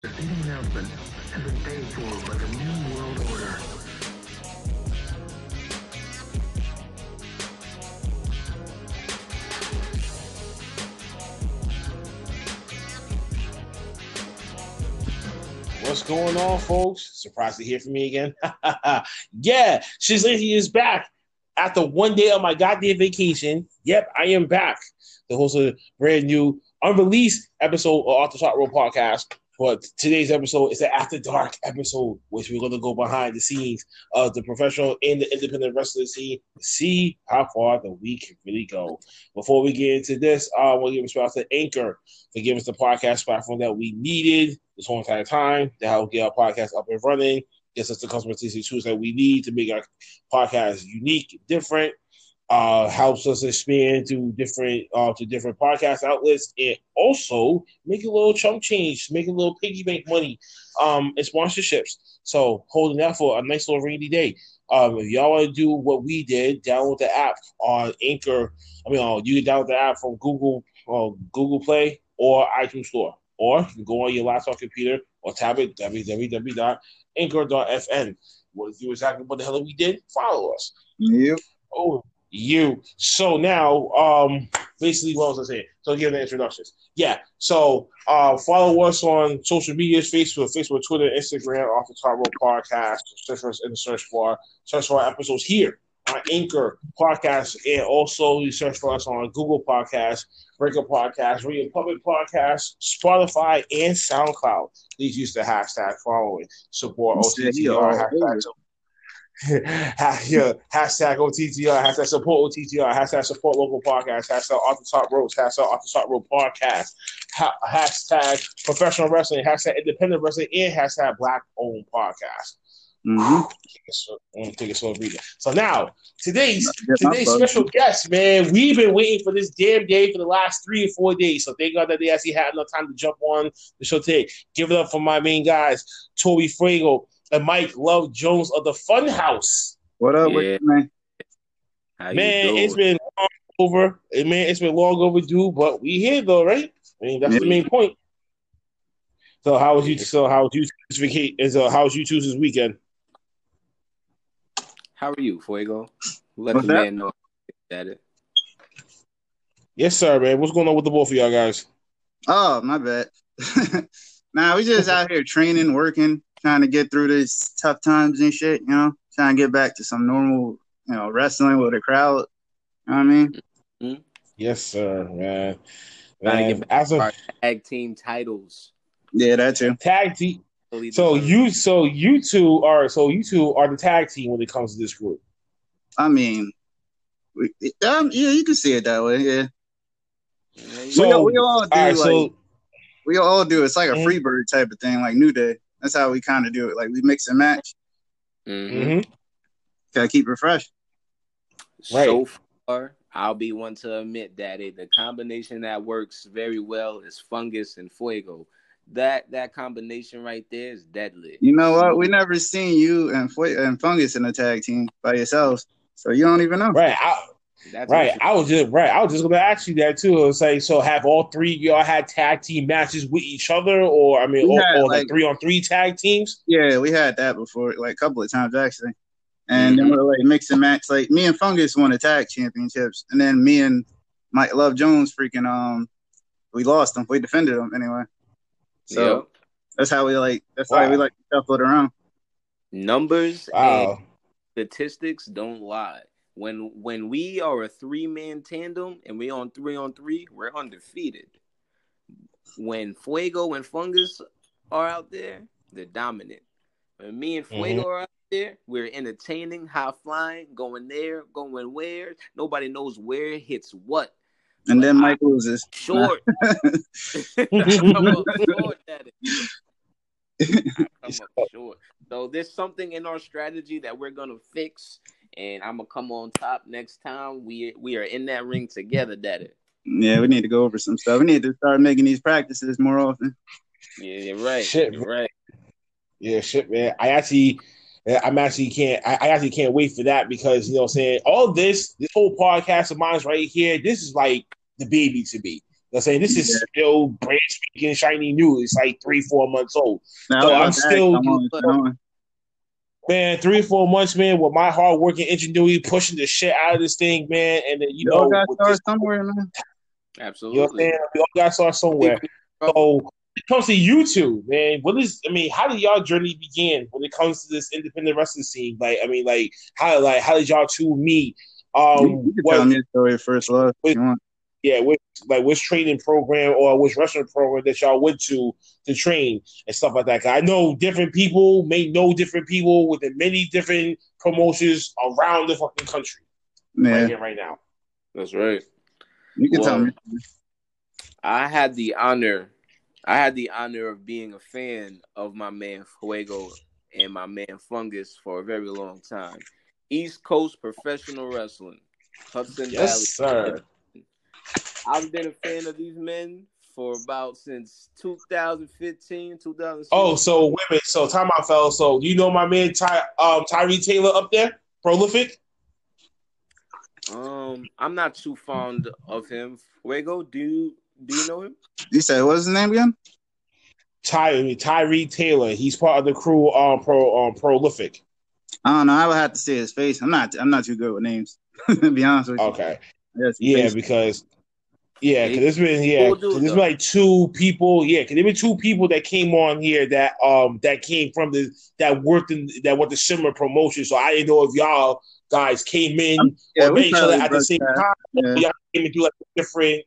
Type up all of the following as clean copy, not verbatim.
The big announcement has been paid for by the New World Order. What's going on, folks? Surprised to hear from me again. Yeah, Shizz Lansky is back after one day of my goddamn vacation. Yep, I am back. The host of the brand new unreleased episode of Off The Top Ropes Podcast. But today's episode is the After Dark episode, which we're going to go behind the scenes of the professional and the independent wrestling scene to see how far that we can really go. Before we get into this, I want to give a shout out to Anchor for giving us the podcast platform that we needed this whole entire time to help get our podcast up and running, gets us the customer tools that we need to make our podcast unique and different, helps us expand to different podcast outlets, and also make a little chunk change, make a little piggy bank money in sponsorships. So holding that for a nice little rainy day. If y'all want to do what we did, download the app on Anchor. You can download the app from Google Play or iTunes Store, or you can go on your laptop computer or tablet, www.anchor.fm. Want to do exactly what the hell we did? Follow us. Yep. So now, basically, what was I saying? So give the introductions. Yeah. So follow us on social media: Facebook, Twitter, Instagram, Off The Top Ropes Podcast. Search for us in the search bar. Search for our episodes here on Anchor Podcast, and also you search for us on Google Podcasts, Breaker Podcasts, Radio Public Podcasts, Spotify, and SoundCloud. Please use the hashtag following. Support OTTR. Hashtag OTTR, hashtag support OTTR, hashtag support local podcast, hashtag Off The Top Ropes, hashtag Off The Top Ropes podcast, hashtag professional wrestling, hashtag independent wrestling, and hashtag black owned podcast. Mm-hmm. I'm gonna take a slow breather. So now, today's special guest, man, we've been waiting for this damn day for the last 3 or 4 days. So thank God that they actually had enough time to jump on the show today. Give it up for my main guys, Tory Fuego and Mike Love Jones of the Funhouse. What up, with you, man? It's been long over. Man, it's been long overdue, but we here though, right? That's the main point. So how was you? How was you choose this weekend? How are you, Fuego? Let the man know. That it. Yes, sir, man. What's going on with the both of y'all guys? Oh, my bad. Nah, we just out here training, working, trying to get through these tough times and shit, you know, trying to get back to some normal, wrestling with a crowd. You know what I mean? Mm-hmm. Yes, sir, man. Trying to get back to our tag team titles. Yeah, that too. Tag team. So you two are the tag team when it comes to this group. I mean, you can see it that way. Yeah. So we all do. It's like a Freebird type of thing, like New Day. That's how we kind of do it. Like, we mix and match. Mm-hmm. Gotta keep it fresh. Right. So far, I'll be one to admit that the combination that works very well is Fungus and Fuego. That combination right there is deadly. You know what? We never seen you and Fungus in a tag team by yourselves, so you don't even know. Right. I was just gonna ask you that too. I was like, so have all three of y'all had tag team matches with each other, or 3-on-3 tag teams? Yeah, we had that before, like a couple of times actually. And then we're like mix and match. Like me and Fungus won the tag championships, and then me and Mike Love Jones we lost them. We defended them anyway. So that's how we like. That's why we like to shuffle it around. Numbers and statistics don't lie. When we are a 3-man tandem and we on 3-on-3, we're undefeated. When Fuego and Fungus are out there, they're dominant. When me and Fuego are out there, we're entertaining, high flying, going there, going where. Nobody knows where hits what. And then Mike loses. Short. Short. So there's something in our strategy that we're gonna fix. And I'm gonna come on top next time. We are in that ring together, daddy. Yeah, we need to go over some stuff. We need to start making these practices more often. Yeah, you're right. Yeah, shit, man. I actually can't wait for that because you know what I'm saying. All this whole podcast of mine right here. This is like the baby to me. I'm saying this is still brand spanking shiny new. It's like 3-4 months old. No, so I'm still, man, 3 or 4 months, man, with my hard working ingenuity pushing the shit out of this thing, man. And then you know, got start somewhere, man. Absolutely, you know what I'm saying? We all got to start somewhere. So. It comes to YouTube, man. How did y'all journey begin when it comes to this independent wrestling scene? How did y'all two meet? You can tell me the story of first love. Which training program or which wrestling program that y'all went to train and stuff like that? I know different people may know different people within many different promotions around the fucking country. Yeah. Right here, right now. That's right. You can tell me. I had the honor of being a fan of my man Fuego and my man Fungus for a very long time. East Coast Professional Wrestling, Hudson Valley. Sir. I've been a fan of these men for about since 2015, 2016. Oh, so women. So time out, fellas. So do you know my man Tyree Taylor up there? Prolific? I'm not too fond of him. Fuego, do you know him? You said what's his name again? Tyree Taylor. He's part of the crew. Prolific. I don't know. I would have to see his face. I'm not too good with names. To be honest with you. Okay. There's been like two people. Yeah, because there were two people that came on here that came from the that worked the similar promotion. So I didn't know if y'all guys came in or made each other at the same time. Yeah. Y'all came into like different,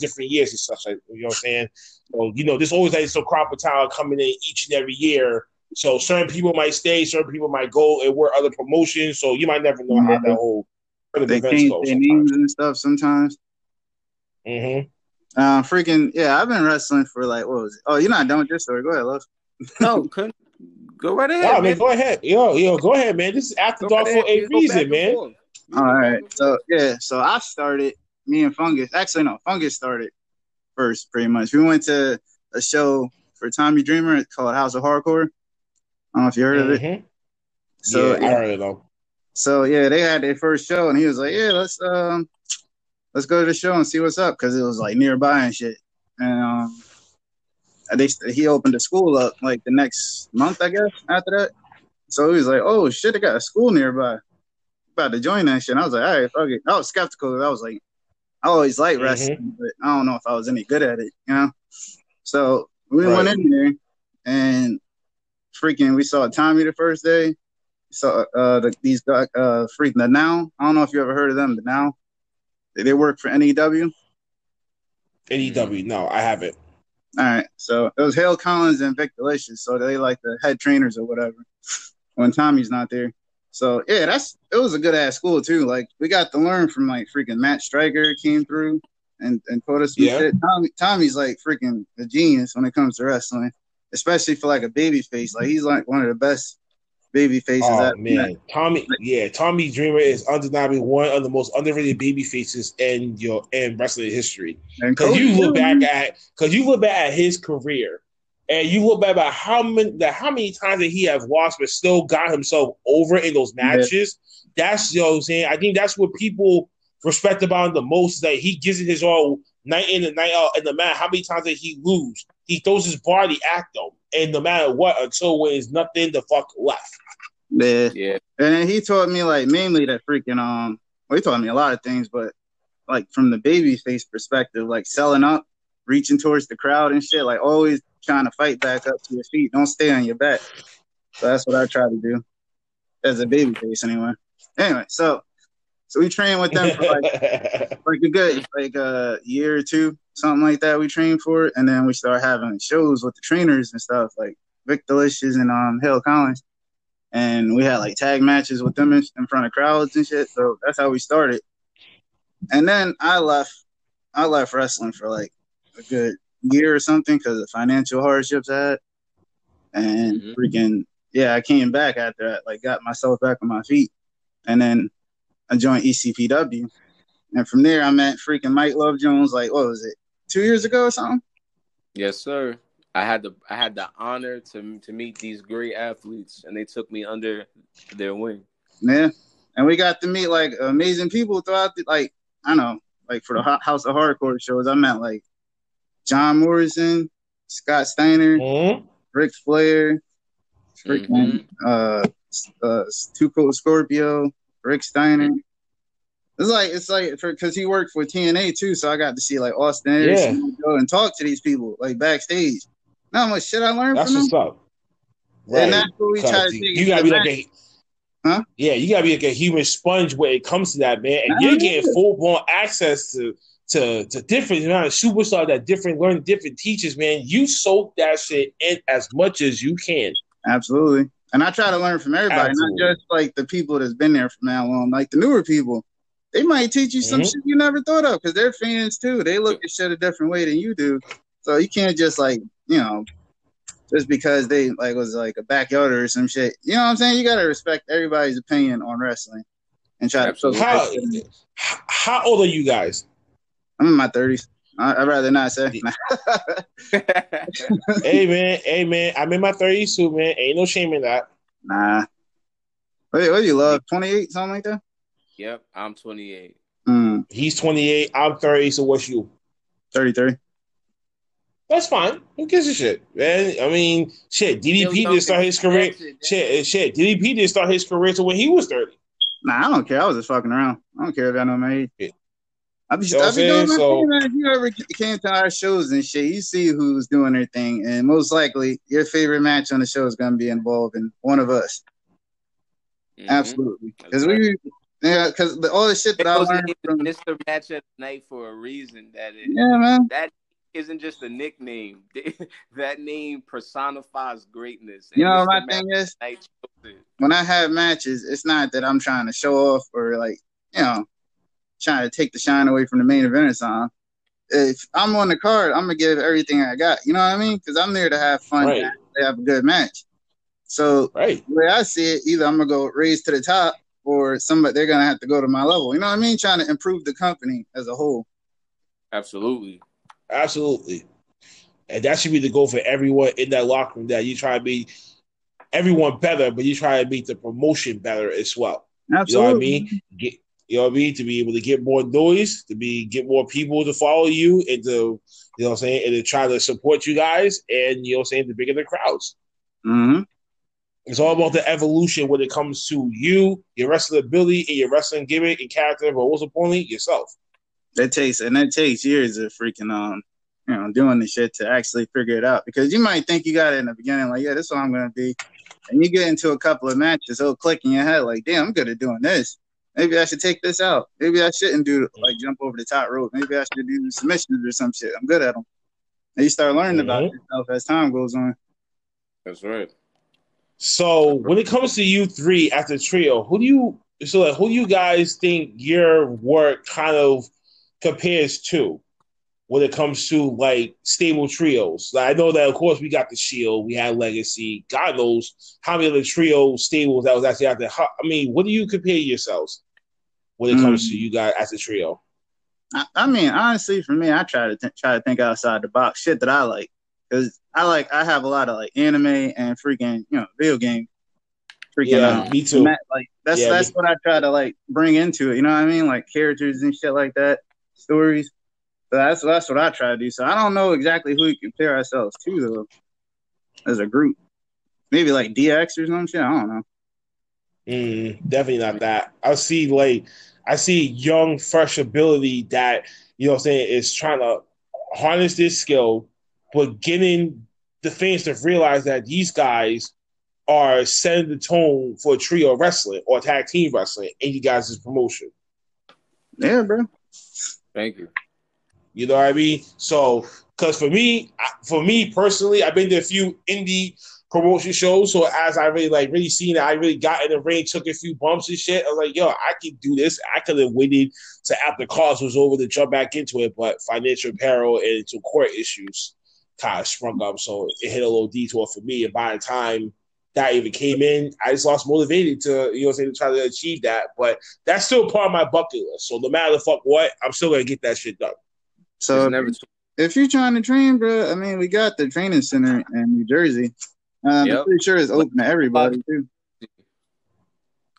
different years and stuff. Like, you know what I'm saying? So, you know, there's always like some crop of talent coming in each and every year. So certain people might stay, certain people might go and work other promotions. So you might never know how that whole they change their names and stuff sometimes. Mm-hmm. I've been wrestling for like what was it? Oh, you're not done with this story. Go ahead, love. No, go right ahead. Man. Go ahead. Yo, go ahead, man. This is After Dark for a reason, man. All right. So I started, me and Fungus. Actually, no, Fungus started first, pretty much. We went to a show for Tommy Dreamer called House of Hardcore. I don't know if you heard of it. So, yeah, I heard it though. So, yeah, they had their first show, and he was like, yeah, let's go to the show and see what's up, because it was, like, nearby and shit. And he opened the school up, like, the next month, I guess, after that. So he was like, oh, shit, I got a school nearby. About to join that shit. And I was like, all right, fuck it. I was skeptical. I was like, I always liked wrestling, but I don't know if I was any good at it, you know? So we went in there, and we saw Tommy the first day. So these guys, the Now. I don't know if you ever heard of them, the Now. They work for NEW? NEW, no, I haven't. All right, so it was Hale Collins and Vic Delicious, so they like the head trainers or whatever when Tommy's not there. So, yeah, it was a good-ass school, too. Like, we got to learn from, like, Matt Stryker came through and taught us shit. Tommy's, like, a genius when it comes to wrestling, especially for, like, a baby face. Like, he's, like, one of the best baby faces. Oh, man. Tommy Dreamer is undeniably one of the most underrated baby faces in wrestling history. Because you look back at his career, and you look back at how many times that he have lost but still got himself over in those matches. Yeah. That's, you know what I'm saying? I think that's what people respect about him the most, is that he gives it his all night in and night out, and no matter how many times that he lose, he throws his body at them, and no matter what, until there's nothing the fuck left. Yeah. And then he taught me, like, mainly that he taught me a lot of things, but, like, from the babyface perspective, like, selling up, reaching towards the crowd and shit, like, always trying to fight back up to your feet. Don't stay on your back. So that's what I try to do as a babyface anyway. Anyway, so we trained with them for, like, a good, like, a year or two, something like that. We trained for it, and then we started having shows with the trainers and stuff, like Vic Delicious and Hale Collins. And we had, like, tag matches with them in front of crowds and shit. So that's how we started. And then I left wrestling for, like, a good year or something because of financial hardships I had. And I came back after that, like, got myself back on my feet. And then I joined ECPW. And from there, I met Mike Love Jones, like, what was it, 2 years ago or something? Yes, sir. I had the honor to meet these great athletes, and they took me under their wing. Yeah, and we got to meet, like, amazing people throughout the, like, I don't know, like for the House of Hardcore shows, I meant like John Morrison, Scott Steiner, Ric Flair, freaking Too Cold Scorpio, Rick Steiner. It's like because he worked for TNA too, so I got to see like Austin Anderson go and talk to these people like backstage. Not much shit I learned from them. That's what's up. Right. And that's what we try to take. You gotta be like a, yeah, you gotta be like a human sponge when it comes to that, man. And you're getting full blown access to different, you know, superstars that learn different teachers, man. You soak that shit in as much as you can. Absolutely. And I try to learn from everybody, not just like the people that's been there from now on, like the newer people. They might teach you some shit you never thought of because they're fans too. They look at shit a different way than you do. So you can't just like, you know, just because they like was like a backyarder or some shit. You know what I'm saying? You got to respect everybody's opinion on wrestling and try to. How old are you guys? I'm in my 30s. I'd rather not say. Hey man. I'm in my 30s too, man. Ain't no shame in that. Nah. What do you love? 28, something like that? Yep, I'm 28. He's 28. I'm 30. So what's you? 33. That's fine. Who gives a shit, man? I mean, shit. DDP didn't start his career. Shit. DDP didn't start his career till when he was 30. Nah, I don't care. I was just fucking around. I don't care if I know my age. Yeah. I be doing my thing, man. If you ever came to our shows and shit, you see who's doing their thing, and most likely your favorite match on the show is gonna be involved in one of us. Mm-hmm. Absolutely, because yeah, because all the shit that I learned from Mr. Matchup Night for a reason. That is, yeah, man. That isn't just a nickname. That name personifies greatness. And you know, my thing is, when I have matches, it's not that I'm trying to show off or like, you know, trying to take the shine away from the main event or something. If I'm on the card, I'm gonna give everything I got. You know what I mean? Because I'm there to have fun, to have a good match. So the way I see it, either I'm gonna go raise to the top. Or somebody, they're gonna have to go to my level. You know what I mean? Trying to improve the company as a whole. Absolutely. And that should be the goal for everyone in that locker room. That you try to be everyone better, but you try to make the promotion better as well. Absolutely. You know what I mean? To be able to get more noise, get more people to follow you, and to and to try to support you guys, and to bigger the crowds. Mm-hmm. It's all about the evolution when it comes to you, your wrestling ability, and your wrestling gimmick and character, but most importantly, yourself. That takes years of freaking doing the shit to actually figure it out. Because you might think you got it in the beginning, like, yeah, this is what I'm gonna be. And you get into a couple of matches, it'll click in your head, like, damn, I'm good at doing this. Maybe I should take this out. Maybe I shouldn't do like jump over the top rope. Maybe I should do submissions or some shit. I'm good at them. And you start learning about yourself as time goes on. That's right. So when it comes to you three as a trio, who do you guys think your work kind of compares to when it comes to like stable trios? Like, I know that of course we got the Shield, we had Legacy, God knows how many other trio stables that was actually out there. What do you compare yourselves when it comes to you guys as a trio? Honestly, for me, I try to think outside the box, shit that I like. Because I have a lot of like anime and freaking video game. Me too. That's what I try to like bring into it. You know what I mean? Like characters and shit like that, stories. So that's what I try to do. So I don't know exactly who we compare ourselves to though, as a group. Maybe like DX or some shit. I don't know. Definitely not that. I see young, fresh ability that is trying to harness this skill. But getting the fans to realize that these guys are setting the tone for trio wrestling or tag team wrestling in you guys' promotion. Yeah, bro. Thank you. You know what I mean? So, because for me personally, I've been to a few indie promotion shows. So as I really seen it, I really got in the ring, took a few bumps and shit. I was like, yo, I can do this. I could have waited till after cause was over to jump back into it, but financial peril and some court issues kind of sprung up, so it hit a little detour for me. And by the time that even came in, I just lost motivated to try to achieve that. But that's still part of my bucket list. So no matter the fuck what, I'm still gonna get that shit done. So if you're trying to train, bro, we got the training center in New Jersey. I'm pretty sure it's open to everybody too.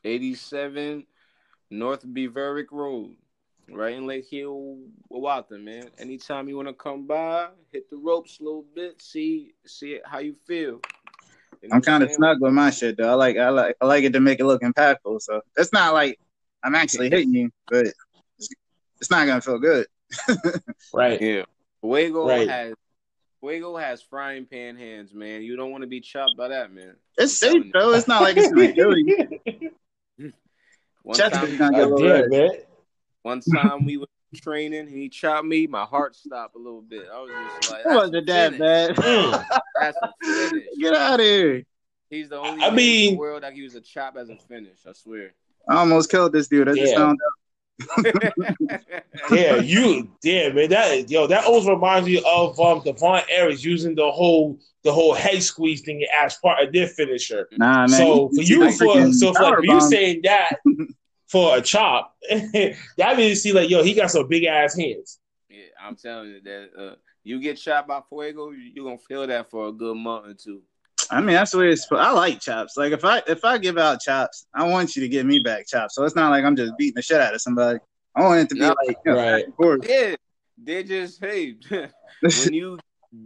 87 North Beverick Road. right in Lake Hill, Wawata, man. Anytime you want to come by, hit the ropes a little bit, see how you feel. You know, I'm kind of snug with my shit though. I like it to make it look impactful. So it's not like I'm actually hitting you, but it's not gonna feel good. Right. Yeah. Fuego has frying pan hands, man. You don't want to be chopped by that, man. It's safe though. It's not like it's gonna kill you. One time we were training, and he chopped me. My heart stopped a little bit. I was just like, "It wasn't that bad." That's a finish. Get out of here. He's the only man in the world that uses a chop as a finish. I swear. I almost killed this dude. I just found out. Man. That always reminds me of Devon Aries using the whole head squeeze thing as part of their finisher. Nah, man. So for you saying that. For a chop, that means see like he got some big ass hands. Yeah, I'm telling you that you get shot by Fuego, you gonna feel that for a good month or two. I mean, that's the way it's. I like chops. Like if I give out chops, I want you to give me back chops. So it's not like I'm just beating the shit out of somebody. I want it to be right. Of course. Yeah, they just when you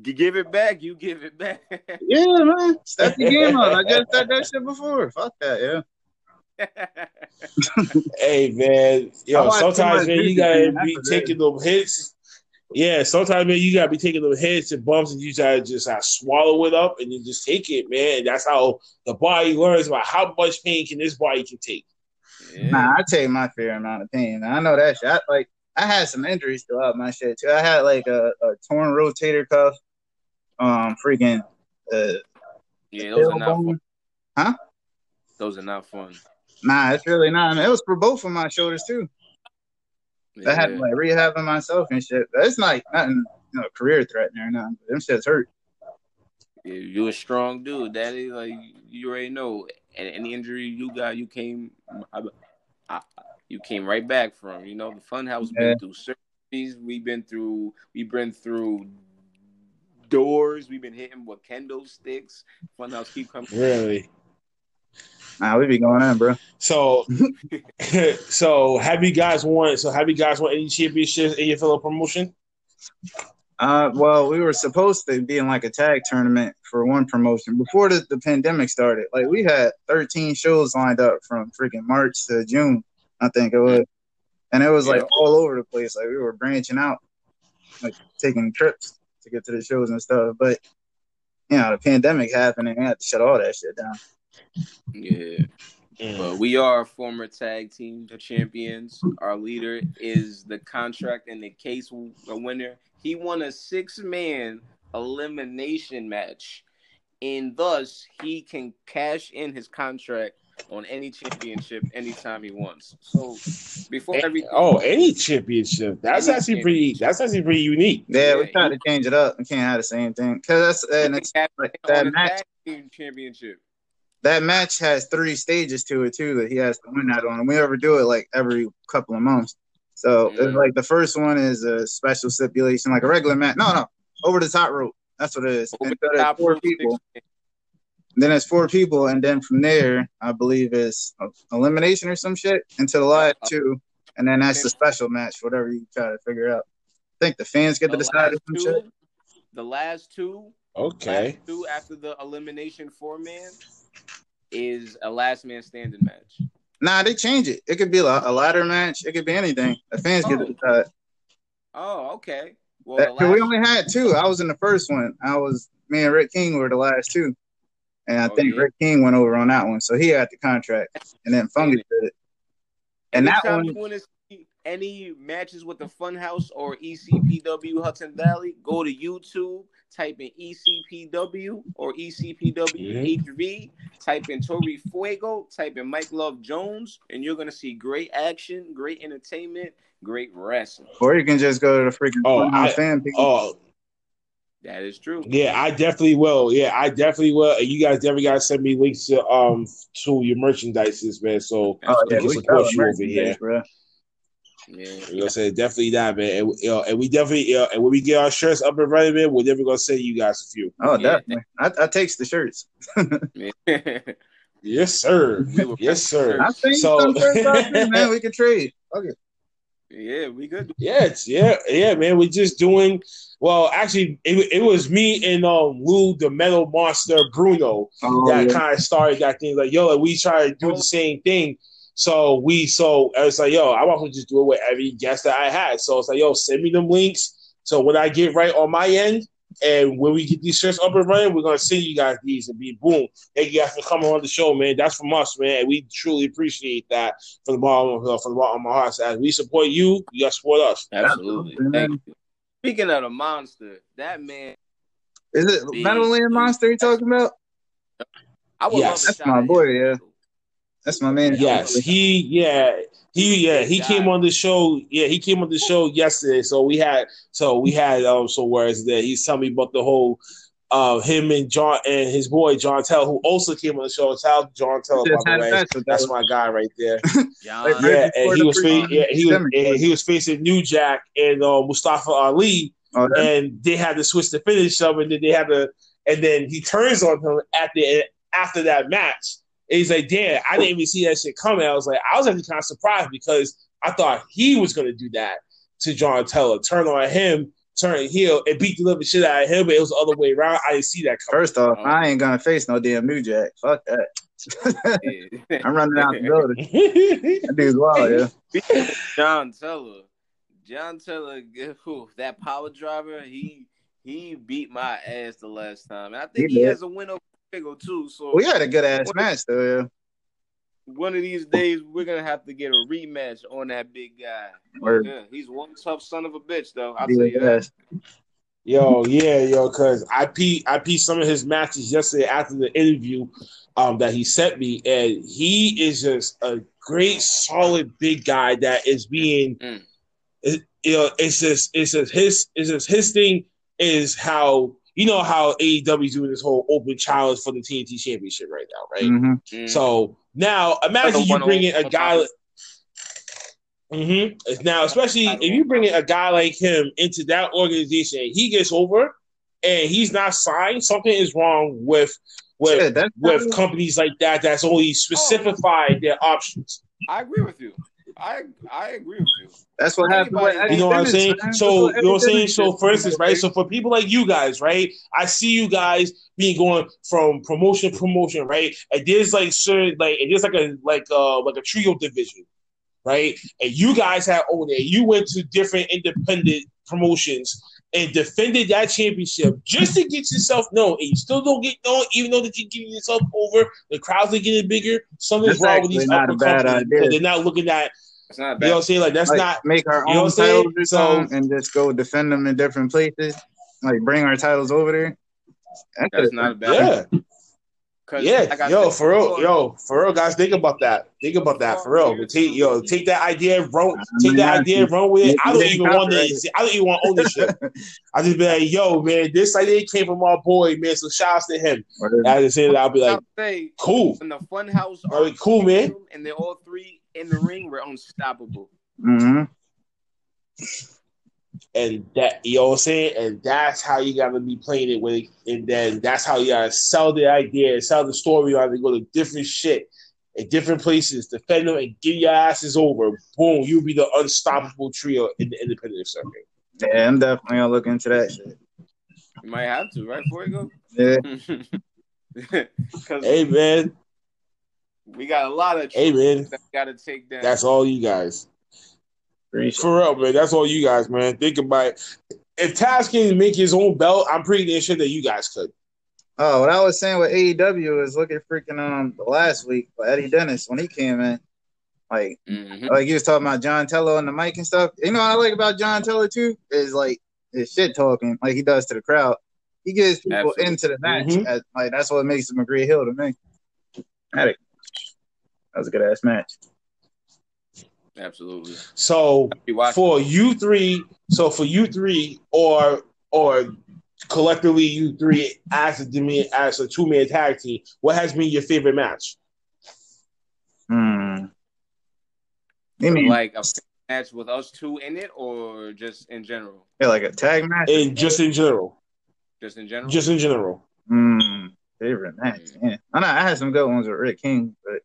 give it back, you give it back. Yeah, man, step the game up. I just said that shit before. Fuck that, yeah. Hey man, sometimes man, you gotta be taking those hits. Yeah, sometimes man, you gotta be taking those hits and bumps, and you gotta just swallow it up and you just take it, man. And that's how the body learns about how much pain can this body can take. Yeah. Nah, I take my fair amount of pain. I know that shit. I had some injuries throughout my shit too. I had a torn rotator cuff, those are not fun. Huh? Those are not fun. Nah, it's really not. I mean, it was for both of my shoulders too. Yeah. I had to rehabbing myself and shit. But it's nothing, career threatening or nothing. Them shit's hurt. Yeah, you a strong dude, daddy. You already know. And any injury you got, you came right back from. You know, the Funhouse been through surgeries. We've been through doors. We've been hitting with kendo sticks. Funhouse keep coming. Really. Nah, we be going on, bro. So have you guys won any championships in your fellow promotion? Well, we were supposed to be in a tag tournament for one promotion before the pandemic started. We had 13 shows lined up from freaking March to June, I think it was. And it was all over the place. We were branching out, taking trips to get to the shows and stuff. But the pandemic happened and we had to shut all that shit down. Yeah, but we are former tag team champions. Our leader is the contract and the case winner. He won a 6-man elimination match, and thus he can cash in his contract on any championship anytime he wants. So before everything, any championship that's actually pretty unique. Yeah, we tried to change it up. We can't have the same thing because that's that match team championship. That match has 3 stages to it, too, that he has to win that on. And we ever do it, every couple of months. So, it's the first one is a special stipulation, a regular match. No, over the top rope. That's what it is. It's 4 people. Then it's 4 people, and then from there, I believe it's elimination or some shit until the last 2. And then that's the special match, whatever you try to figure out. I think the fans get to decide some shit. The last 2. Okay. Last 2 after the elimination 4-man. Is a last man standing match. Nah, they change it. It could be a ladder match. It could be anything. The fans get to decide. Oh, okay. Well, we only had 2. I was in the first one. Me and Rick King were the last 2. And I think Rick King went over on that one. So he had the contract. And then Fungus did it. And that one. You want to see any matches with the Funhouse or ECPW Hudson Valley, go to YouTube. Type in ECPW or ECPW HV. Type in Tory Fuego. Type in Mike Love Jones, and you're gonna see great action, great entertainment, great wrestling. Or you can just go to the freaking fan page. Oh, that is true. Yeah, I definitely will. You guys definitely gotta send me links to your merchandises, man. So we can support you over here. Bro. Yeah, say definitely that, man, and we definitely, and when we get our shirts up and running, man, we're definitely gonna send you guys a few. Oh, yeah, definitely, I takes the shirts. Yes, sir. Yes, sir. I think so. Some shirts out there, man, we can trade. Okay. Yeah, we good. Yeah, man. We're just doing well. Actually, it was me and Lou, the Metal Monster Bruno, kind of started that thing. Like, yo, like, we try to do the same thing. So I was like, yo, I want to just do it with every guest that I had. So it's like, yo, send me them links. So when I get right on my end, and when we get these shirts up and running, we're gonna send you guys these and be boom. Thank you guys for coming on the show, man. That's from us, man. And we truly appreciate that from the bottom of my heart. So as we support you, you guys support us. Absolutely. Thank you. Speaking of the monster, that man is it Meadowland Monster you talking about? I would love that's my boy, yeah. That's my man. Yes, he came on the show. Yeah, he came on the show yesterday. So we had some words there. He's telling me about the whole him and John and his boy John Teller, who also came on the show. John Teller, by the way. So that's my guy right there. Yeah, and he was facing New Jack and Mustafa Ali, and they had to switch the finish up, and then then he turns on him after that match. And he's like, damn, I didn't even see that shit coming. I was actually kind of surprised because I thought he was going to do that to John Teller, turn on him, turn heel, and beat the living shit out of him. But it was the other way around. I didn't see that coming. First off, I ain't going to face no damn New Jack. Fuck that. I'm running out the building. That dude's wild, yeah. John Teller, that power driver, he beat my ass the last time. And I think he has a win over Fuego too, so we had a good ass match though. Yeah. One of these days we're gonna have to get a rematch on that big guy. Yeah, he's one tough son of a bitch though. I'll tell you that. Cause I peeped some of his matches yesterday after the interview that he sent me, and he is just a great, solid big guy that is being, his thing is how. You know how AEW is doing this whole open challenge for the TNT Championship right now, right? Mm-hmm. So now imagine you bring in a guy. Mm-hmm. Now, especially if you bring in a guy like him into that organization, he gets over and he's not signed. Something is wrong with companies like that that's only specified their options. I agree with you. I agree with you. That's what happened. You know what I'm saying? So, you know what I'm saying? So, for instance, right? So, for people like you guys, right? I see you guys being going from promotion to promotion, right? And there's like certain, like a trio division, right? And you guys had over there, you went to different independent promotions and defended that championship just to get yourself known. And you still don't get known, even though that you're getting yourself over, the crowds are getting bigger. Something's wrong with these other companies because they're not looking at. It's not bad. You know what I'm saying? Like, that's like, not make our own titles or something and just go defend them in different places. Like, bring our titles over there. That's not bad. Yeah. For real, guys, think about that. Take that idea, run with it. I don't even want ownership. I just be like, yo, man, this idea came from our boy, man. So shout out to him. I just say that, I'll be like, cool. From the Funhouse, cool, man. And they're all three in the ring, we're unstoppable. Mm-hmm. And that, you know what I'm saying? And that's how you got to be playing it with. And then that's how you got to sell the idea, sell the story. You have to go to different shit in different places, defend them, and get your asses over. Boom, you'll be the unstoppable trio in the independent circuit. Yeah, I'm definitely going to look into that shit. You might have to, right, Fuego? Yeah. Hey, man. We got a lot of that gotta take down. That's all you guys. For real, man. That's all you guys, man. Think about it. If Taz can make his own belt, I'm pretty damn sure that you guys could. Oh, what I was saying with AEW is look at freaking last week with Eddie Dennis when he came in. Like, like you was talking about John Teller on the mic and stuff. You know what I like about John Teller too? Is like his shit talking, like he does to the crowd. He gets people into the match. Like that's what makes him a great heel to me. That was a good ass match. Absolutely. So for you three, or collectively you three as a two-man tag team, what has been your favorite match? Like a match with us two in it, or just in general? Yeah, like a tag match. Just in general. Favorite match. Yeah. I know I had some good ones with Rick King, but.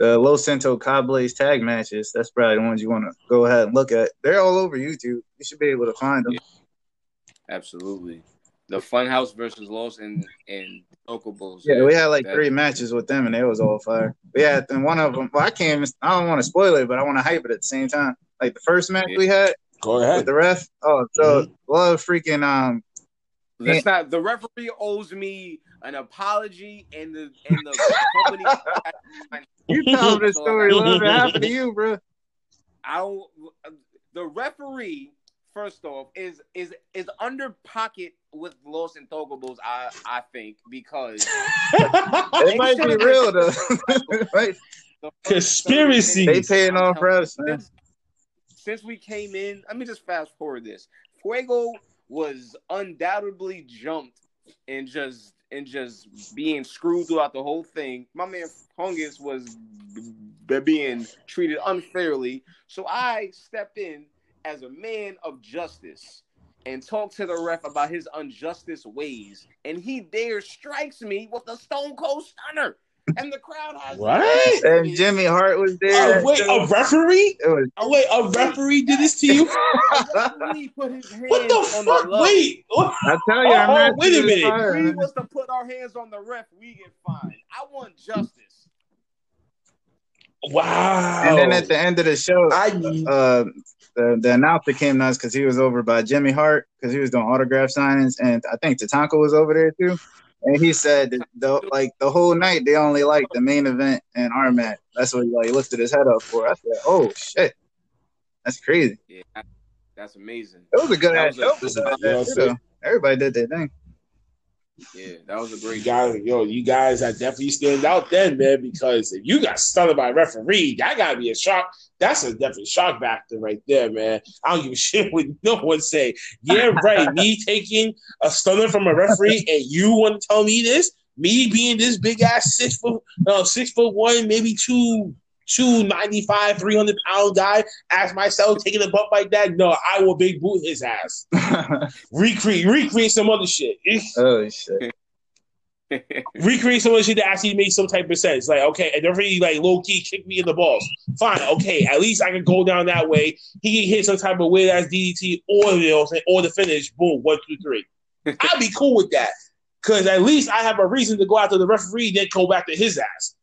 The Los Santo Cables tag matches, that's probably the ones you want to go ahead and look at. They're all over YouTube. You should be able to find them. Yeah. Absolutely. The Funhouse versus Los and Local Bulls. Yeah, we had like three matches with them, and it was all fire. We had one of them. Well, I don't want to spoil it, but I want to hype it at the same time. Like the first match we had with the ref. Oh, so love freaking. That's not the referee owes me an apology, and the company. You tell this story. Love, it happened to you, bro. The referee. First off, is under pocket with Los Intocable's, I think, because it might be real though. Right? Conspiracy. They paying off for us, man. Since we came in, let me just fast forward this. Fuego was undoubtedly jumped and just being screwed throughout the whole thing. My man Fungus was being treated unfairly, so I stepped in as a man of justice and talk to the ref about his injustice ways, and he dare strikes me with a Stone Cold Stunner, and the crowd has what? And Jimmy Hart was there. A referee did this to you? Put his hands what the on fuck? The wait, I tell you, I'm wait a minute. If we was to put our hands on the ref, we get fined. I want justice. Wow. And then at the end of the show, the announcer came nuts because he was over by Jimmy Hart because he was doing autograph signings, and I think Tatanka was over there too. And he said that the whole night they only liked the main event and our match. That's what he lifted his head up for. I said, oh shit. That's crazy. Yeah, that's amazing. It was a good ass show. Everybody did their thing. Yeah, that was a great guy. Yo, you guys are definitely stand out then, man, because if you got stunned by a referee, that gotta be a shock. That's a definite shock factor right there, man. I don't give a shit what no one say. Yeah, right. Me taking a stunner from a referee and you want to tell me this? Me being this big ass 6'1", maybe 295, 300-pound guy, as myself taking a bump like that, no, I will big boot his ass. Recreate some other shit. Oh, shit. Recreate some other shit that actually makes some type of sense. Like, okay, and everybody, like, low-key kicked me in the balls. Fine, okay, at least I can go down that way. He can hit some type of weird-ass DDT or the finish. Boom, 1, 2, 3. I'd be cool with that. Because at least I have a reason to go after the referee, then go back to his ass.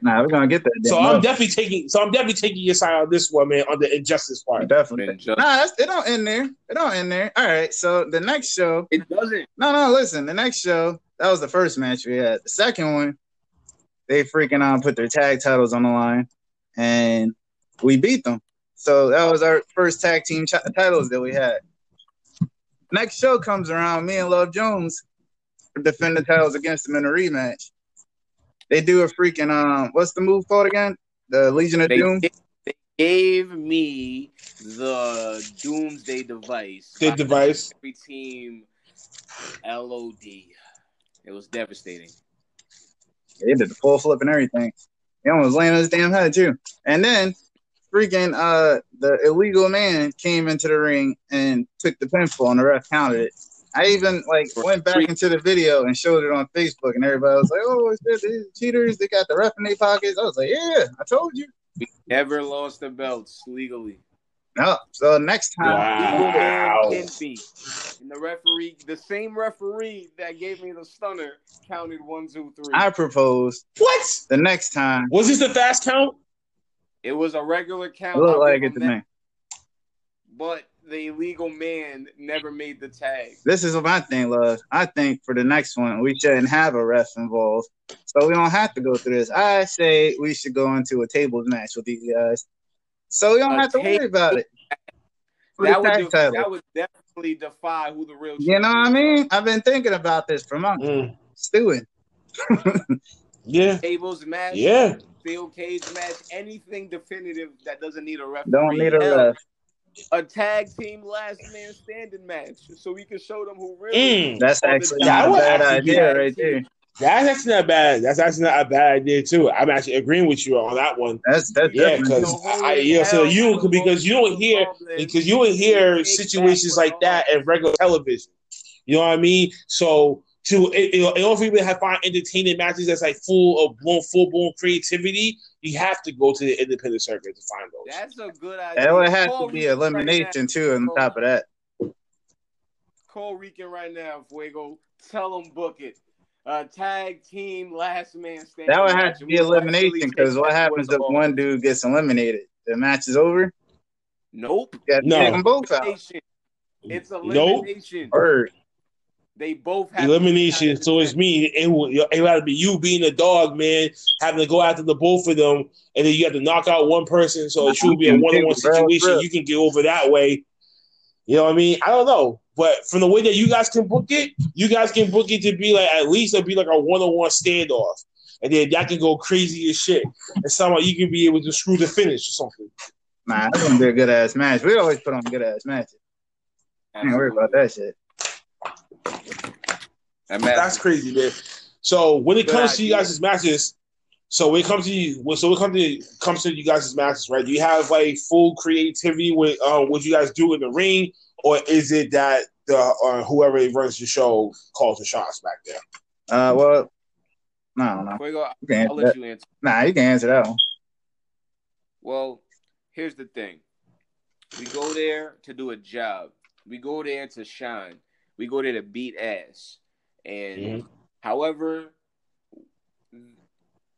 Nah, we're gonna get that. So I'm definitely taking. Your side on this one, man. On the injustice part, you definitely. It don't end there. All right. So the next show, it doesn't. No. Listen, the next show that was the first match we had. The second one, they freaking out, put their tag titles on the line, and we beat them. So that was our first tag team titles that we had. Next show comes around. Me and Love Jones defend the titles against them in a rematch. They do a freaking what's the move called again? The Legion of Doom. They gave me the Doomsday device. Good device. Every team LOD. It was devastating. They did the full flip and everything. He almost landed on his damn head too. And then freaking the illegal man came into the ring and took the pinfall, and the ref counted it. I even went back into the video and showed it on Facebook, and everybody was like, "Oh, it's these cheaters! They got the ref in their pockets." I was like, "Yeah, I told you." We never lost the belts legally. No. So next time, wow. And the referee, the same referee that gave me the stunner, counted 1, 2, 3. I proposed. What? The next time was this the fast count? It was a regular count. It looked like it to me. But the illegal man never made the tag. This is my thing, Love. I think for the next one, we shouldn't have a ref involved. So we don't have to go through this. I say we should go into a tables match with these guys. So we don't have to worry about it. That would definitely defy who the real... You know what I mean? I've been thinking about this for months. Stewing. Yeah. Tables match. Yeah. Steel cage match. Anything definitive that doesn't need a ref. Don't need a ref. A tag team last man standing match, so we can show them who really. That's actually not a bad idea, right there. That's actually not bad. That's actually not a bad idea too. I'm actually agreeing with you on that one. That's yeah, because you don't hear situations like that in regular television. You know what I mean? So in order for you to have fun entertaining matches that's like full blown creativity. You have to go to the independent circuit to find those. That's a good idea. That would have to be elimination, right too, on top of that. Call Rican right now, Fuego. Tell them book it. Tag team, last man standing. That would have to be elimination, because what happens if one dude gets eliminated? The match is over? Nope. You gotta take them both out. It's elimination. Nope. They both have elimination. So it's me. It gotta be you being a dog, man, having to go after the both of them, and then you have to knock out one person. So it should be a one-on-one situation. You can get over that way. You know what I mean? I don't know, but from the way that you guys can book it, to be like at least it'll be like a one-on-one standoff, and then that can go crazy as shit, and somehow you can be able to screw the finish or something. Nah, that's gonna be a good ass match. We always put on good ass matches. I ain't worried about that shit. That's crazy, man. So when it comes to you guys' matches, so when it comes to you guys' matches, right? Do you have like full creativity with what you guys do in the ring, or is it that whoever runs the show calls the shots back there? Well, no. I'll let you answer. Nah, you can answer that one. Well, here's the thing: we go there to do a job. We go there to shine. We go there to beat ass. And however,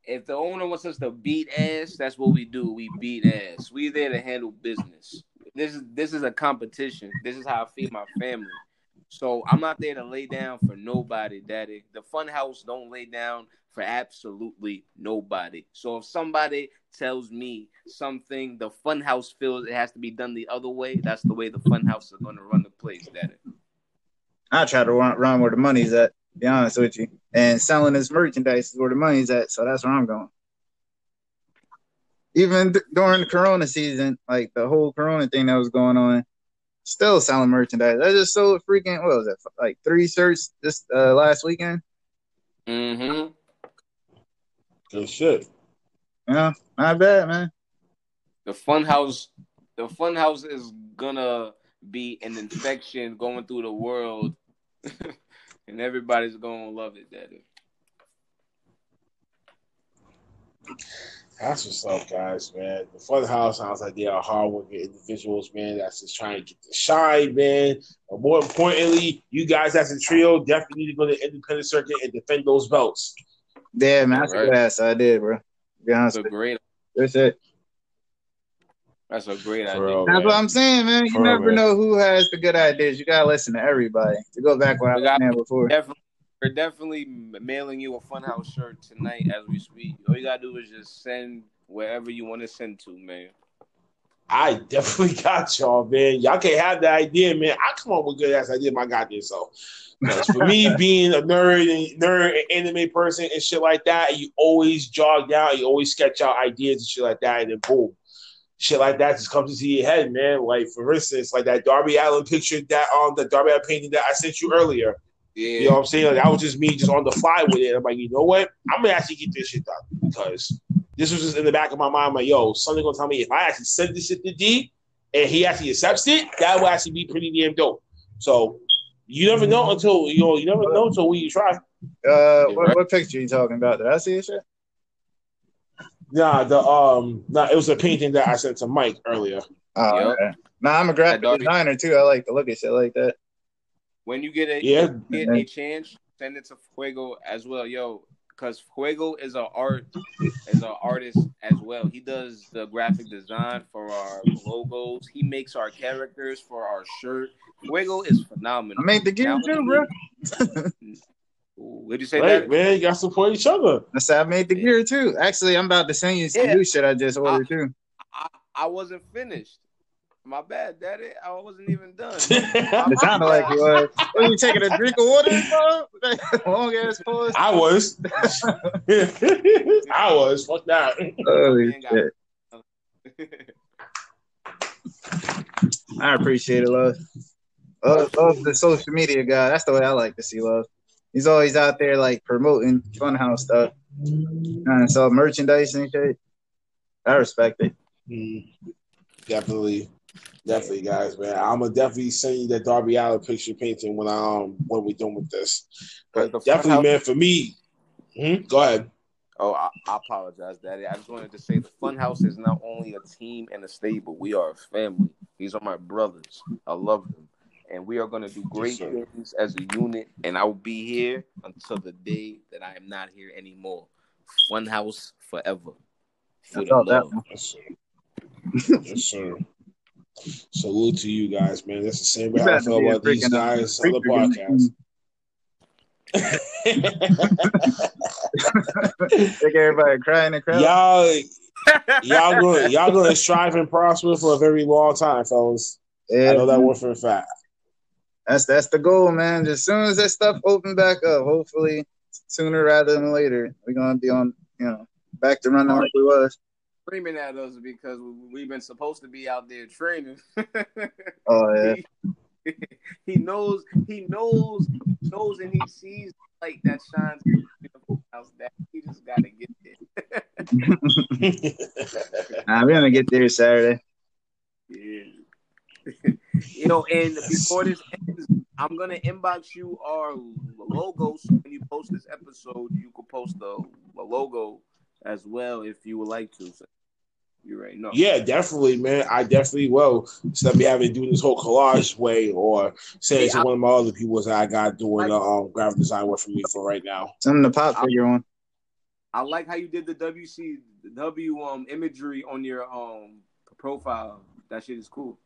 if the owner wants us to beat ass, that's what we do. We beat ass. We're there to handle business. This is a competition. This is how I feed my family. So I'm not there to lay down for nobody, Daddy. The Funhouse don't lay down for absolutely nobody. So if somebody tells me something the Funhouse feels it has to be done the other way, that's the way the Funhouse is going to run the place, Daddy. I try to run where the money's at, to be honest with you. And selling this merchandise is where the money's at, so that's where I'm going. Even during the Corona season, like the whole Corona thing that was going on, still selling merchandise. I just sold freaking, what was that, like 3 shirts this last weekend? Mm-hmm. Good shit. Yeah, not bad, man. The Funhouse is going to be an infection going through the world, and everybody's gonna love it, Daddy. That's what's up, guys, man. The Funhouse sounds like they are hardworking individuals, man, that's just trying to get the shine, man. But more importantly, you guys as a trio definitely need to go to the independent circuit and defend those belts. Yeah, man, that's right. That's what I did, bro. Be honest with you. Great. That's it. That's a great idea. Real, that's what I'm saying, man. You never know who has the good ideas. You gotta listen to everybody. To go back where I was saying before. We're definitely mailing you a Funhouse shirt tonight as we speak. All you gotta do is just send wherever you want to send to, man. I definitely got y'all, man. Y'all can't have the idea, man. I come up with good ass idea my goddamn self. For me, being a nerd and anime person and shit like that, you always jog down, you always sketch out ideas and shit like that, and then boom. Shit like that just comes into your head, man. Like, for instance, like that Darby Allin picture that the Darby Allin painting that I sent you earlier. Yeah. You know what I'm saying? Like, that was just me just on the fly with it. I'm like, you know what? I'm going to actually get this shit done, because this was just in the back of my mind. I'm like, yo, something's going to tell me if I actually send this shit to D and he actually accepts it, that would actually be pretty damn dope. So you never know until, you know, you never know until you try. What picture are you talking about? Did I see this shit? Nah, it was a painting that I sent to Mike earlier. Oh, okay. Nah, I'm a graphic designer too. I like to look at shit like that. When you get a chance, send it to Fuego as well, yo, because Fuego is an artist as well. He does the graphic design for our logos. He makes our characters for our shirt. Fuego is phenomenal. I made the game too, bro. Would you say that, man? You gotta support each other. I said I made the gear too. Actually, I'm about to send you some new shit I just ordered too. I wasn't finished. My bad, Daddy. I wasn't even done. It sounded like it was. What are you taking a drink of water for? Long ass pause. I was. I was. Fuck that. Holy shit. I appreciate it, love. Love the social media guy. That's the way I like to see love. He's always out there, like, promoting Funhouse stuff. And so merchandise and shit. I respect it. Definitely. Definitely, guys, man. I'm going to definitely send you that Darby Allin picture painting when we're done with this. But definitely, man, for me. Go ahead. Oh, I apologize, Daddy. I just wanted to say the Funhouse is not only a team and a stable. We are a family. These are my brothers. I love them. And we are going to do great things as a unit. And I will be here until the day that I am not here anymore. Funhouse forever. For the love. Yes, sir. Yes, sir. Salute to you guys, man. That's the same way I feel about these guys on the podcast. Like everybody crying and crying. Y'all gonna strive and prosper for a very long time, fellas. Yeah, I know that one for a fact. That's the goal, man. As soon as this stuff opens back up, hopefully sooner rather than later, we're gonna be on, back to running like we was. Screaming at us because we've been supposed to be out there training. Oh yeah. He knows, and he sees the light that shines in the Funhouse. That he just gotta get there. Nah, we're gonna get there Saturday. Yeah. And before this ends, I'm gonna inbox you our logo. So when you post this episode, you could post the logo as well if you would like to. So. You right now. Yeah, definitely, man. I definitely will. Instead of me having to do this whole collage way or say to one of my other people that I got doing graphic design work for me for right now. Something to pop figure on. I like how you did the WCW imagery on your profile. That shit is cool.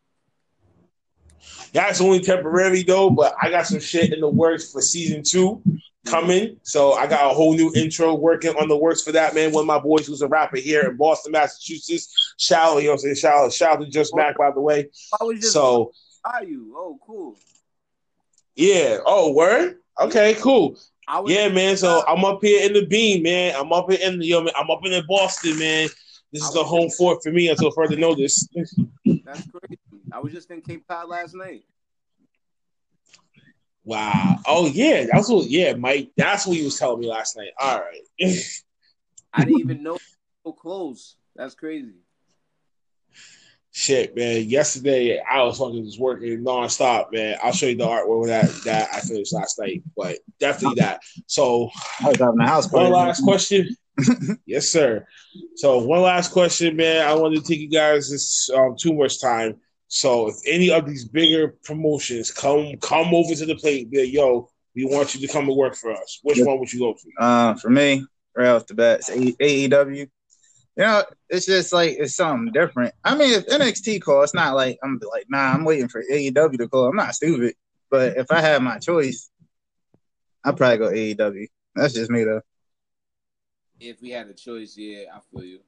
That's only temporary though, but I got some shit in the works for season 2 coming. So I got a whole new intro working on the works for that, man. One of my boys who's a rapper here in Boston, Massachusetts, Shallow, Shallow to Just Back, by the way. So are you? Oh, cool. Yeah. Oh, word? Okay, cool. Yeah, man. So I'm up here in the beam, man. I'm up in Boston, man. This is a home fort for me until further notice. That's crazy. I was just in Cape Cod last night. Wow. Oh, yeah. Mike. That's what you was telling me last night. All right. I didn't even know so close. That's crazy. Shit, man. Yesterday, I was fucking just working nonstop, man. I'll show you the artwork that I finished last night, but definitely that. So, I was out in the house. One last question. Yes, sir. So, one last question, man. I wanted to take you guys this too much time. So if any of these bigger promotions come over to the plate, be like, yo, we want you to come and work for us. Which one would you go to? For me, right off the bat, it's AEW. It's just like it's something different. I mean, if NXT calls, it's not like I'm like, nah, I'm waiting for AEW to call. I'm not stupid, but if I had my choice, I'd probably go AEW. That's just me though. If we had a choice, yeah, I feel you.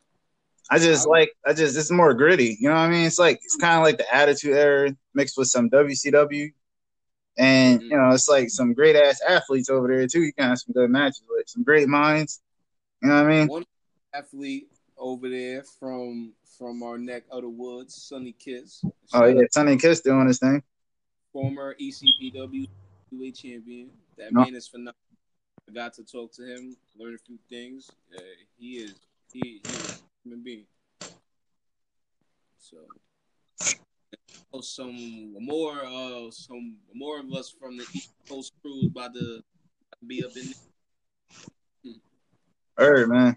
I just it's more gritty, you know what I mean? It's kind of like the Attitude Era mixed with some WCW, and it's like some great ass athletes over there too. You can have some good matches with some great minds, you know what I mean? One athlete over there from our neck of the woods, Sonny Kiss. Oh yeah, Sonny Kiss doing his thing. Former ECPW heavyweight champion. That man is phenomenal. I got to talk to him, learn a few things. He is. Human being. So some more of us from the East Coast crew about to be up in there. Hey, man.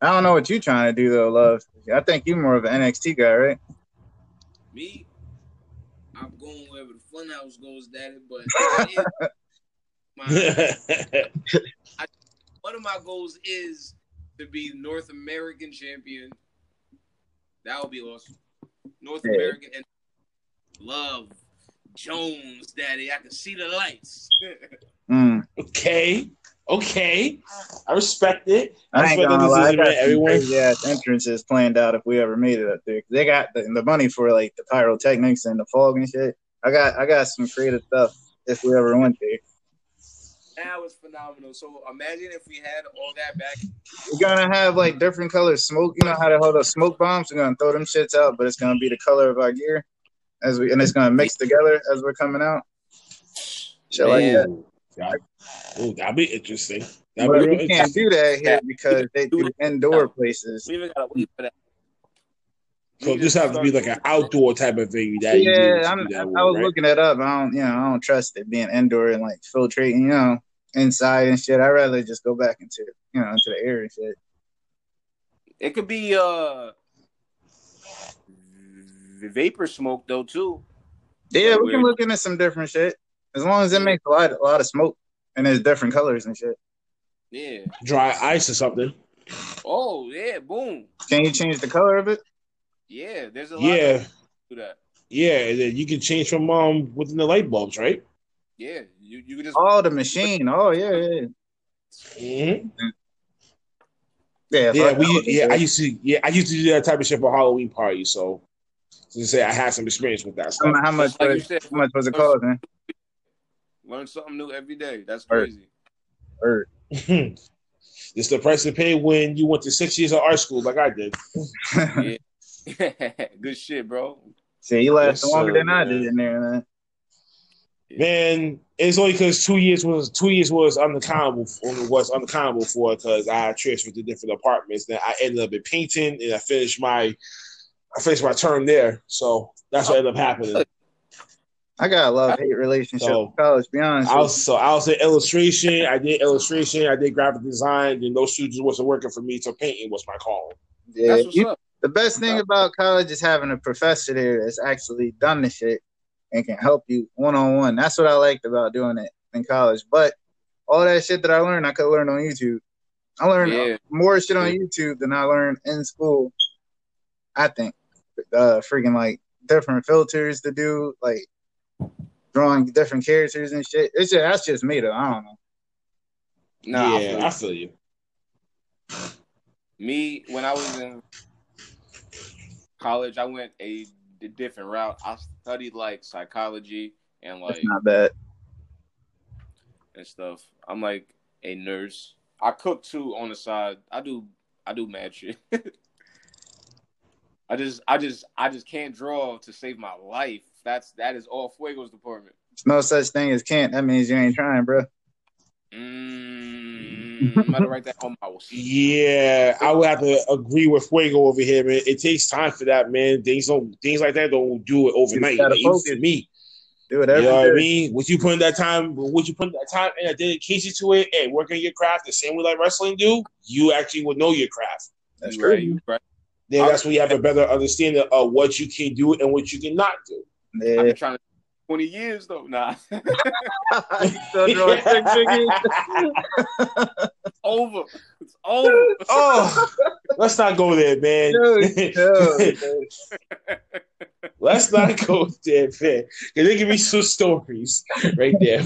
I don't know what you're trying to do though, love. I think you're more of an NXT guy, right? Me? I'm going wherever the Funhouse goes, Daddy, but one of my goals is to be North American champion. That would be awesome. North American and Love Jones, Daddy. I can see the lights. Okay. I respect it. I ain't gonna lie, everyone. Yeah, entrances planned out if we ever made it up there. They got the money for like the pyrotechnics and the fog and shit. I got some creative stuff if we ever went there. Now it's phenomenal. So imagine if we had all that back. We're gonna have like different colors smoke. You know how to hold up smoke bombs. We're gonna throw them shits out, but it's gonna be the color of our gear and it's gonna mix together as we're coming out. Shit like that. That'd be interesting. We can't do that here because they do indoor places. We even gotta wait for that. So this have to be like an outdoor type of thing. I was looking it up. I don't trust it being indoor and like filtrating. inside and shit. I'd rather just go back into, you know, into the air and shit. It could be vapor smoke though too. Yeah, we can look into some different shit as long as it makes a lot of smoke and there's different colors and shit. Yeah, dry ice or something. Oh yeah, boom. Can you change the color of it? Yeah, there's a lot. Yeah, of do that. Yeah, and then you can change from within the light bulbs, right? Yeah, you can just the machine. Oh yeah, yeah. Mm-hmm. I used to do that type of shit for Halloween parties. So, to say I had some experience with that. So. I don't know how much was it called, man? Learn something new every day. That's crazy. Bird. It's the price to pay when you went to 6 years of art school, like I did. Good shit, bro. See, you lasted longer than I did in there, man. Man, it's only because 2 years was unaccountable for, because I transferred to different apartments. Then I ended up in painting, and I finished my term there. So that's what ended up happening. I got a love-hate relationship with college, to be honest. I did illustration. I did graphic design, and those students wasn't working for me, so painting was my call. Yeah, the best thing about college is having a professor there that's actually done the shit and can help you one-on-one. That's what I liked about doing it in college. But all that shit that I learned, I could learn on YouTube. I learned more shit on YouTube than I learned in school, I think. Freaking, like, different filters to do, like, drawing different characters and shit. That's just me, though. I don't know. Nah, yeah, I feel you. Me, when I was in college, I went a different route. I studied, like, psychology and, like, that's not bad. And stuff. I'm, like, a nurse. I cook, too, on the side. I do mad shit. I just can't draw to save my life. That is all Fuego's department. There's no such thing as can't. That means you ain't trying, bro. I'm about to write that on my house. Yeah, I would have to agree with Fuego over here, man. It takes time for that, man. Things like that don't do it overnight. Even for me. Do it every day. You know what I mean? Would you put that time and a dedication to it and work on your craft the same way like wrestling do, you actually would know your craft. That's right. Then that's when you have a better understanding of what you can do and what you cannot do. Yeah. I've been trying to 20 years though. Nah. It's over. Oh, let's not go there, man. Dude. Let's not go there, man. Because there can be some stories right there.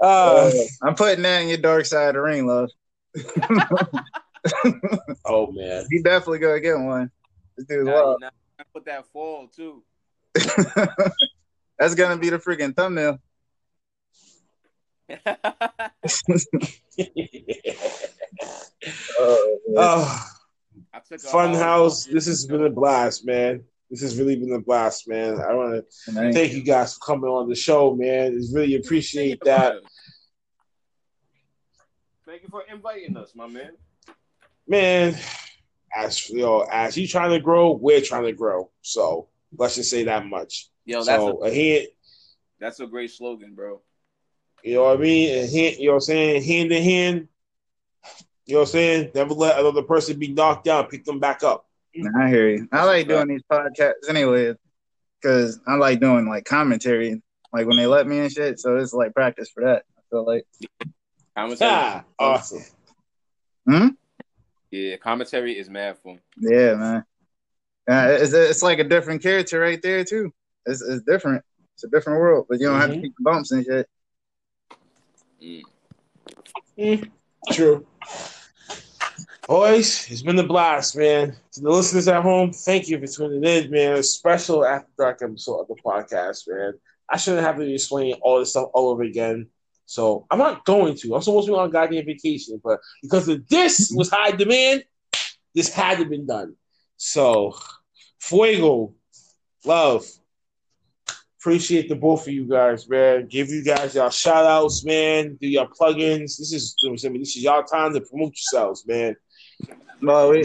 I'm putting that in your dark side of the ring, love. Oh man, he definitely gonna get one. This dude, love. Put that fall too. That's gonna be the freaking thumbnail. Funhouse, this has been a blast, man. This has really been a blast, man. I want to thank you guys for coming on the show, man. It's really appreciate that. Thank you for inviting us, my man. Man, as you trying to grow, we're trying to grow. So let's just say that much. Yo, that's a great slogan, bro. You know what I mean? You know what I'm saying? Hand in hand. You know what I'm saying? Never let another person be knocked down. Pick them back up. I hear you. I like doing these podcasts anyway because I like doing, like, commentary, like, when they let me and shit. So it's, like, practice for that, I feel like. Commentary. Yeah, awesome. Hmm? Yeah, commentary is mad fun. Yeah, man. It's like a different character right there, too. It's different. It's a different world, but you don't have to keep the bumps and shit. Mm. Mm. True. Boys, it's been a blast, man. To the listeners at home, thank you for tuning in, man. A special After Dark episode of the podcast, man. I shouldn't have to explain all this stuff all over again. So I'm not going to. I'm supposed to be on a goddamn vacation, but because of this was high demand, this had to have been done. So, Fuego, love, appreciate the both of you guys, man. Give you guys y'all shout outs, man. Do y'all plugins. This is y'all time to promote yourselves, man. No, I would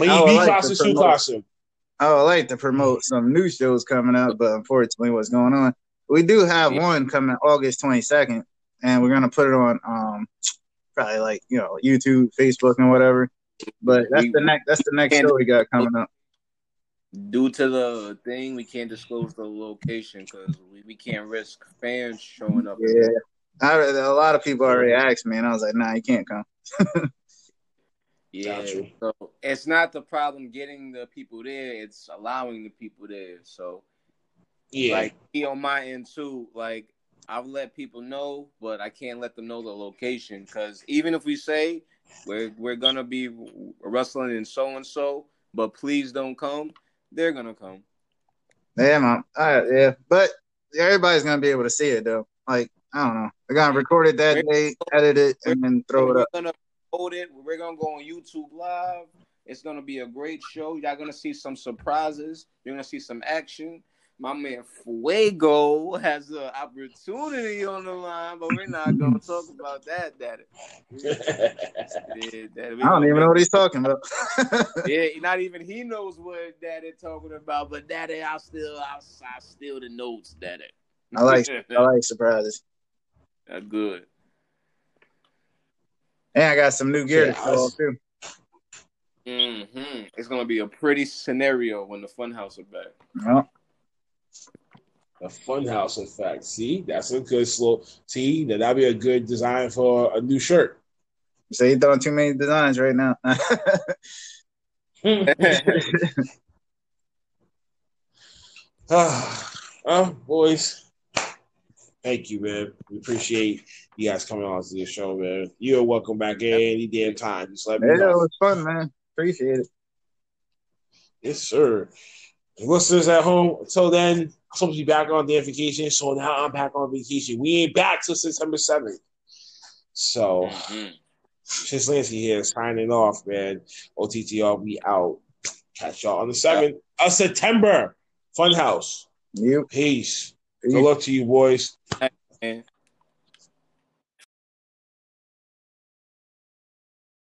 like to promote some new shows coming up, but unfortunately, what's going on? We do have one coming August 22nd. and we're going to put it on probably like, you know, YouTube, Facebook, and whatever. But that's the next show we got coming up. Due to the thing, we can't disclose the location because we can't risk fans showing up. Yeah, a lot of people already asked me, and I was like, nah, you can't come. Yeah, so it's not the problem getting the people there. It's allowing the people there. So, yeah, like, he on my end, too, like, I've let people know, but I can't let them know the location because even if we say we're going to be wrestling in so-and-so, but please don't come, they're going to come. Yeah, man. Yeah, but everybody's going to be able to see it, though. Like, I don't know. They're going to record it that day, edit it, and then throw it up. We're gonna go on YouTube live. It's gonna be a great show. Y'all gonna see some surprises. You're gonna see some action. My man Fuego has an opportunity on the line, but we're not gonna talk about that. I don't even know what he's talking about. Yeah, not even he knows what Daddy talking about. But Daddy, I steal the notes, Daddy. I like surprises. That's good. And I got some new gear to call too. Mm-hmm. It's gonna be a pretty scenario when the Funhouse are back. Yeah. The Funhouse, in fact. See, that's a good slow. See, that'd be a good design for a new shirt. So you're throwing too many designs right now. Oh, boys. Thank you, man. We appreciate you guys coming on to the show, man. You're welcome back any damn time. Just let me know. It was fun, man. Appreciate it. Yes, sir. And listeners at home, until then, I'm supposed to be back on their vacation, so now I'm back on vacation. We ain't back till September 7th. So, Shizz Lansky here signing off, man. OTTR, we out. Catch y'all on the 7th of September. Funhouse. Yep. Peace. Good luck to you, boys.